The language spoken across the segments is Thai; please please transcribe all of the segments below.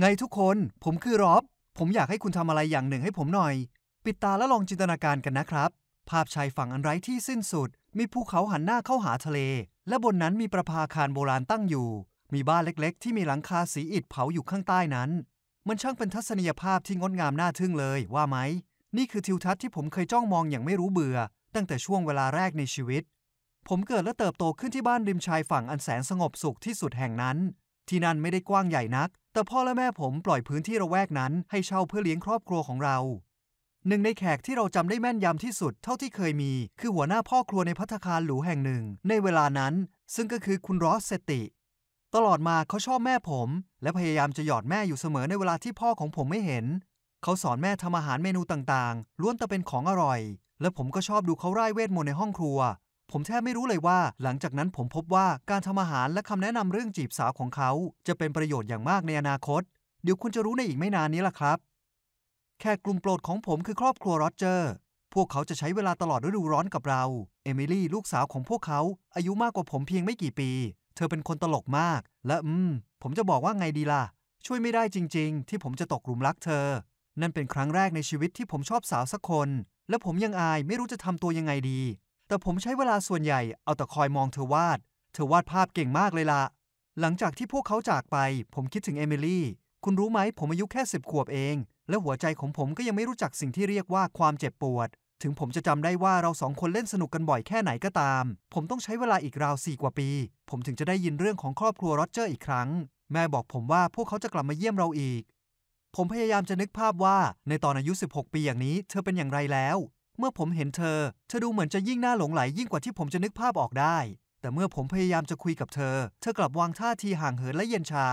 ไงทุกคนผมคือร็อบผมอยากให้คุณทำอะไรอย่างหนึ่งให้ผมหน่อยปิดตาแล้วลองจินตนาการกันนะครับภาพชายฝั่งอันไร้ที่สิ้นสุดมีภูเขาหันหน้าเข้าหาทะเลและบนนั้นมีประภาคารโบราณตั้งอยู่มีบ้านเล็กๆที่มีหลังคาสีอิฐเผาอยู่ข้างใต้นั้นมันช่างเป็นทัศนียภาพที่งดงามน่าทึ่งเลยว่าไหมนี่คือทิวทัศน์ที่ผมเคยจ้องมองอย่างไม่รู้เบื่อตั้งแต่ช่วงเวลาแรกในชีวิตผมเกิดและเติบโตขึ้นที่บ้านริมชายฝั่งอันแสนสงบสุขที่สุดแห่งนั้นที่นั่นไม่ได้กว้างใหญ่นักแต่พ่อและแม่ผมปล่อยพื้นที่ระแวกนั้นให้เช่าเพื่อเลี้ยงครอบครัวของเราหนึ่งในแขกที่เราจำได้แม่นยำที่สุดเท่าที่เคยมีคือหัวหน้าพ่อครัวในภัตตาคารหรูแห่งหนึ่งในเวลานั้นซึ่งก็คือคุณรอสเซตติตลอดมาเขาชอบแม่ผมและพยายามจะหยอดแม่อยู่เสมอในเวลาที่พ่อของผมไม่เห็นเขาสอนแม่ทำอาหารเมนูต่างๆล้วนแต่เป็นของอร่อยและผมก็ชอบดูเขาร่ายเวทมนต์ในห้องครัวผมแทบไม่รู้เลยว่าหลังจากนั้นผมพบว่าการทำอาหารและคำแนะนำเรื่องจีบสาวของเขาจะเป็นประโยชน์อย่างมากในอนาคตเดี๋ยวคุณจะรู้ในอีกไม่นานนี้ล่ะครับแขกกลุ่มโปรดของผมคือครอบครัวโรเจอร์พวกเขาจะใช้เวลาตลอดฤดูร้อนกับเราเอมิลี่ลูกสาวของพวกเขาอายุมากกว่าผมเพียงไม่กี่ปีเธอเป็นคนตลกมากและผมจะบอกว่าไงดีล่ะช่วยไม่ได้จริงๆที่ผมจะตกหลุมรักเธอนั่นเป็นครั้งแรกในชีวิตที่ผมชอบสาวสักคนและผมยังอายไม่รู้จะทำตัวยังไงดีแต่ผมใช้เวลาส่วนใหญ่เอาแต่คอยมองเธอวาดภาพเก่งมากเลยล่ะหลังจากที่พวกเขาจากไปผมคิดถึงเอมิลี่คุณรู้ไหมผมอายุแค่10 ขวบเองและหัวใจของผมก็ยังไม่รู้จักสิ่งที่เรียกว่าความเจ็บปวดถึงผมจะจำได้ว่าเรา2 คนเล่นสนุกกันบ่อยแค่ไหนก็ตามผมต้องใช้เวลาอีกราว4 กว่าปีผมถึงจะได้ยินเรื่องของครอบครัวโรเจอร์อีกครั้งแม่บอกผมว่าพวกเขาจะกลับมาเยี่ยมเราอีกผมพยายามจะนึกภาพว่าในตอนอายุ16 ปีอย่างนี้เธอเป็นอย่างไรแล้วเมื่อผมเห็นเธอดูเหมือนจะยิ่งน่าหลงไหลยิ่งกว่าที่ผมจะนึกภาพออกได้แต่เมื่อผมพยายามจะคุยกับเธอกลับวางท่าทีห่างเหินและเย็นชา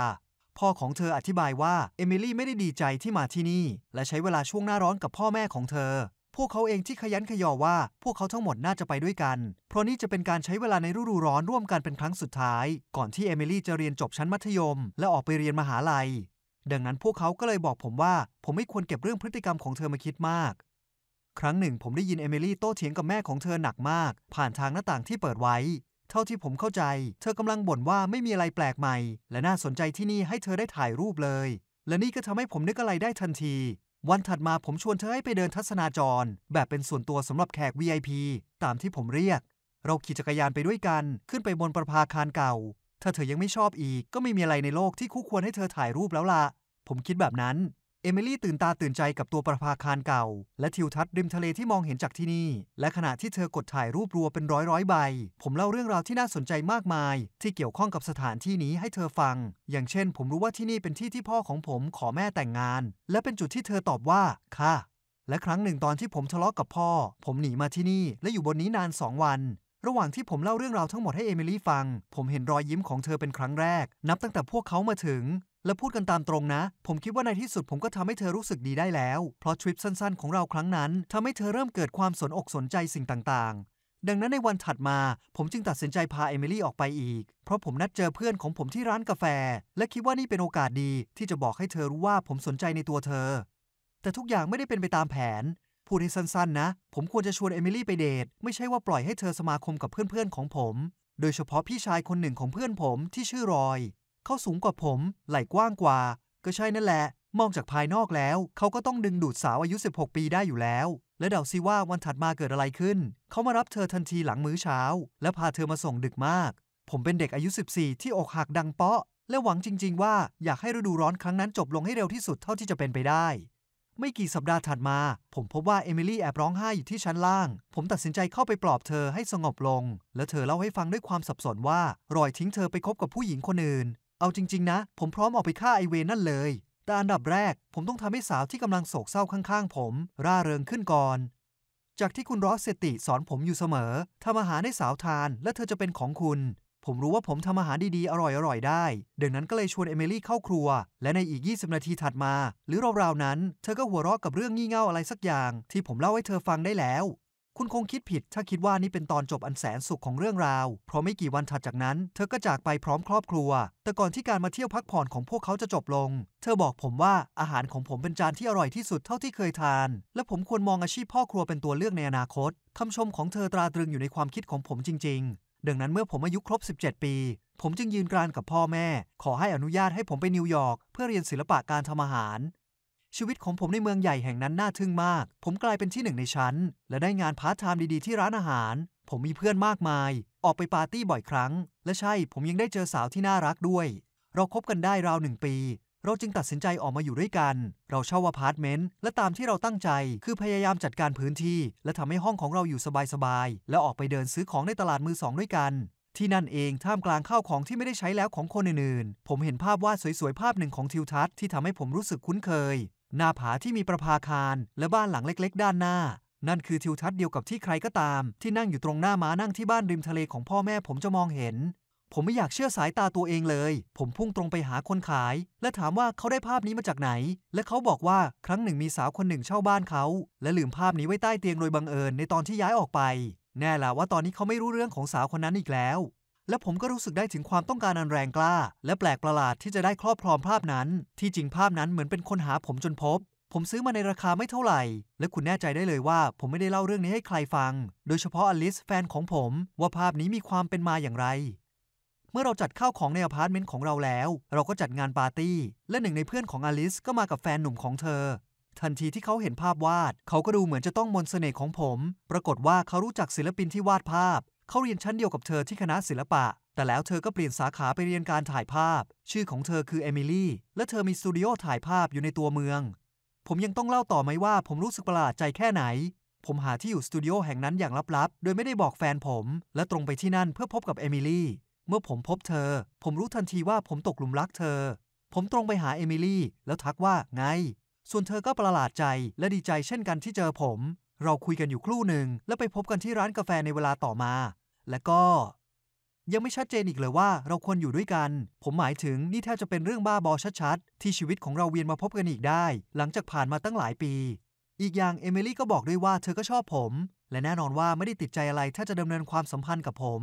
พ่อของเธออธิบายว่าเอมิลี่ไม่ได้ดีใจที่มาที่นี่และใช้เวลาช่วงหน้าร้อนกับพ่อแม่ของเธอพวกเขาเองที่ขยันขยอว่าพวกเขาทั้งหมดน่าจะไปด้วยกันเพราะนี่จะเป็นการใช้เวลาในฤดูร้อนร่วมกันเป็นครั้งสุดท้ายก่อนที่เอมิลี่จะเรียนจบชั้นมัธยมและออกไปเรียนมหาลัยดังนั้นพวกเขาก็เลยบอกผมว่าผมไม่ควรเก็บเรื่องพฤติกรรมของเธอมาคิดมากครั้งหนึ่งผมได้ยินเอมิลี่โต้เถียงกับแม่ของเธอหนักมากผ่านทางหน้าต่างที่เปิดไว้เท่าที่ผมเข้าใจเธอกำลังบ่นว่าไม่มีอะไรแปลกใหม่และน่าสนใจที่นี่ให้เธอได้ถ่ายรูปเลยและนี่ก็ทำให้ผมนึกอะไรได้ทันทีวันถัดมาผมชวนเธอให้ไปเดินทัศนาจรแบบเป็นส่วนตัวสำหรับแขก VIP ตามที่ผมเรียกเราขี่จักรยานไปด้วยกันขึ้นไปบนประภาคารเก่าถ้าเธอยังไม่ชอบอีกก็ไม่มีอะไรในโลกที่คู่ควรให้เธอถ่ายรูปแล้วล่ะผมคิดแบบนั้นเอมิลี่ตื่นตาตื่นใจกับตัวประภาคารเก่าและทิวทัศน์ริมทะเลที่มองเห็นจากที่นี่และขณะที่เธอกดถ่ายรูปรัวเป็นร้อยใบผมเล่าเรื่องราวที่น่าสนใจมากมายที่เกี่ยวข้องกับสถานที่นี้ให้เธอฟังอย่างเช่นผมรู้ว่าที่นี่เป็นที่ที่พ่อของผมขอแม่แต่งงานและเป็นจุดที่เธอตอบว่าค่ะและครั้งหนึ่งตอนที่ผมทะเลาะกับพ่อผมหนีมาที่นี่และอยู่บนนี้นาน2 วันระหว่างที่ผมเล่าเรื่องราวทั้งหมดให้เอมิลี่ฟังผมเห็นรอยยิ้มของเธอเป็นครั้งแรกนับตั้งแต่พวกเขามาถึงและพูดกันตามตรงนะผมคิดว่าในที่สุดผมก็ทำให้เธอรู้สึกดีได้แล้วเพราะทริปสั้นๆของเราครั้งนั้นทำให้เธอเริ่มเกิดความสนอกสนใจสิ่งต่างๆดังนั้นในวันถัดมาผมจึงตัดสินใจพาเอมิลี่ออกไปอีกเพราะผมนัดเจอเพื่อนของผมที่ร้านกาแฟและคิดว่านี่เป็นโอกาสดีที่จะบอกให้เธอรู้ว่าผมสนใจในตัวเธอแต่ทุกอย่างไม่ได้เป็นไปตามแผนพูดให้สั้นๆนะผมควรจะชวนเอมิลี่ไปเดทไม่ใช่ว่าปล่อยให้เธอสมาคมกับเพื่อนๆของผมโดยเฉพาะพี่ชายคนหนึ่งของเพื่อนผมที่ชื่อรอยเขาสูงกว่าผมไหล่กว้างกว่าก็ใช่นั่นแหละมองจากภายนอกแล้วเขาก็ต้องดึงดูดสาวอายุ16 ปีได้อยู่แล้วและเดาซิว่าวันถัดมาเกิดอะไรขึ้นเขามารับเธอทันทีหลังมื้อเช้าและพาเธอมาส่งดึกมากผมเป็นเด็กอายุ14ที่อกหักดังเปาะและหวังจริงๆว่าอยากให้ฤดูร้อนครั้งนั้นจบลงให้เร็วที่สุดเท่าที่จะเป็นไปได้ไม่กี่สัปดาห์ถัดมาผมพบว่าเอมิลี่แอบร้องไห้อยู่ที่ชั้นล่างผมตัดสินใจเข้าไปปลอบเธอให้สงบลงและเธอเล่าให้ฟังด้วยความสับสนว่ารอยทิ้งเธอไปคบกับผู้หญิงคนอื่นเอาจริงๆนะผมพร้อมออกไปฆ่าไอเวนนั่นเลยแต่อันดับแรกผมต้องทำให้สาวที่กำลังโศกเศร้าข้างๆผมร่าเริงขึ้นก่อนจากที่คุณรอสเซติสอนผมอยู่เสมอทำอาหารให้สาวทานและเธอจะเป็นของคุณผมรู้ว่าผมทำอาหารดีๆอร่อยๆได้ดังนั้นก็เลยชวนเอมิลี่เข้าครัวและในอีก20 นาทีถัดมาหรือราวๆนั้นเธอก็หัวเราะกับเรื่องงี่เง่าอะไรสักอย่างที่ผมเล่าให้เธอฟังได้แล้วคุณคงคิดผิดถ้าคิดว่านี่เป็นตอนจบอันแสนสุขของเรื่องราวเพราะไม่กี่วันถัดจากนั้นเธอก็จากไปพร้อมครอบครัวแต่ก่อนที่การมาเที่ยวพักผ่อนของพวกเขาจะจบลงเธอบอกผมว่าอาหารของผมเป็นจานที่อร่อยที่สุดเท่าที่เคยทานและผมควรมองอาชีพพ่อครัวเป็นตัวเลือกในอนาคตคำชมของเธอตราตรึงอยู่ในความคิดของผมจริงๆดังนั้นเมื่อผมอายุครบ17 ปี ผมจึงยืนกรานกับพ่อแม่ขอให้อนุญาตให้ผมไปนิวยอร์กเพื่อเรียนศิลปะการทำอาหารชีวิตของผมในเมืองใหญ่แห่งนั้นน่าทึ่งมากผมกลายเป็นที่หนึ่งในชั้นและได้งานพาร์ทไทม์ดีๆที่ร้านอาหารผมมีเพื่อนมากมายออกไปปาร์ตี้บ่อยครั้งและใช่ผมยังได้เจอสาวที่น่ารักด้วยเราคบกันได้ราว1 ปีเราจึงตัดสินใจออกมาอยู่ด้วยกันเราเช่าอพาร์ตเมนต์และตามที่เราตั้งใจคือพยายามจัดการพื้นที่และทำให้ห้องของเราอยู่สบายๆและออกไปเดินซื้อของในตลาดมือสองด้วยกันที่นั่นเองท่ามกลางข้าวของที่ไม่ได้ใช้แล้วของคนอื่นๆผมเห็นภาพวาดสวยๆภาพหนึ่งของทิวทัศน์ที่ทำให้ผมรู้สึกคุ้นเคยหน้าผาที่มีประภาคารและบ้านหลังเล็กๆด้านหน้านั่นคือทิวทัศน์เดียวกับที่ใครก็ตามที่นั่งอยู่ตรงหน้าม้านั่งที่บ้านริมทะเลของพ่อแม่ผมจะมองเห็นผมไม่อยากเชื่อสายตาตัวเองเลยผมพุ่งตรงไปหาคนขายและถามว่าเขาได้ภาพนี้มาจากไหนและเขาบอกว่าครั้งหนึ่งมีสาวคนหนึ่งเช่าบ้านเขาและลืมภาพนี้ไว้ใต้เตียงโดยบังเอิญในตอนที่ย้ายออกไปแน่ล่ะว่าตอนนี้เขาไม่รู้เรื่องของสาวคนนั้นอีกแล้วและผมก็รู้สึกได้ถึงความต้องการอันแรงกล้าและแปลกประหลาดที่จะได้ครอบครองภาพนั้นที่จริงภาพนั้นเหมือนเป็นคนหาผมจนพบผมซื้อมาในราคาไม่เท่าไหร่และคุณแน่ใจได้เลยว่าผมไม่ได้เล่าเรื่องนี้ให้ใครฟังโดยเฉพาะอลิซแฟนของผมว่าภาพนี้มีความเป็นมาอย่างไรเมื่อเราจัดข้าวของในอพาร์ตเมนต์ของเราแล้วเราก็จัดงานปาร์ตี้และหนึ่งในเพื่อนของอลิซก็มากับแฟนหนุ่มของเธอทันทีที่เขาเห็นภาพวาดเขาก็ดูเหมือนจะต้องมนต์เสน่ห์ของผมปรากฏว่าเขารู้จักศิลปินที่วาดภาพเขาเรียนชั้นเดียวกับเธอที่คณะศิลปะแต่แล้วเธอก็เปลี่ยนสาขาไปเรียนการถ่ายภาพชื่อของเธอคือเอมิลี่และเธอมีสตูดิโอถ่ายภาพอยู่ในตัวเมืองผมยังต้องเล่าต่อไหมว่าผมรู้สึกประหลาดใจแค่ไหนผมหาที่อยู่สตูดิโอแห่งนั้นอย่างลับๆโดยไม่ได้บอกแฟนผมและตรงไปที่นั่นเพื่อพบกับเอมิลี่เมื่อผมพบเธอผมรู้ทันทีว่าผมตกหลุมรักเธอผมตรงไปหาเอมิลี่แล้วทักว่าไงส่วนเธอก็ประหลาดใจและดีใจเช่นกันที่เจอผมเราคุยกันอยู่ครู่หนึ่งและไปพบกันที่ร้านกาแฟในเวลาต่อมาและก็ยังไม่ชัดเจนอีกเลยว่าเราควรอยู่ด้วยกันผมหมายถึงนี่แทบจะเป็นเรื่องบ้าบอชัดๆที่ชีวิตของเราเวียนมาพบกันอีกได้หลังจากผ่านมาตั้งหลายปีอีกอย่างเอมิลี่ก็บอกด้วยว่าเธอก็ชอบผมและแน่นอนว่าไม่ได้ติดใจอะไรถ้าจะดำเนินความสัมพันธ์กับผม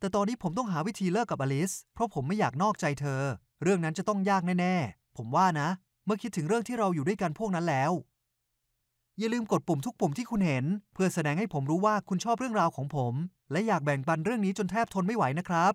แต่ตอนนี้ผมต้องหาวิธีเลิกกับอลิซเพราะผมไม่อยากนอกใจเธอเรื่องนั้นจะต้องยากแน่ๆผมว่านะเมื่อคิดถึงเรื่องที่เราอยู่ด้วยกันพวกนั้นแล้วอย่าลืมกดปุ่มทุกปุ่มที่คุณเห็นเพื่อแสดงให้ผมรู้ว่าคุณชอบเรื่องราวของผมและอยากแบ่งปันเรื่องนี้จนแทบทนไม่ไหวนะครับ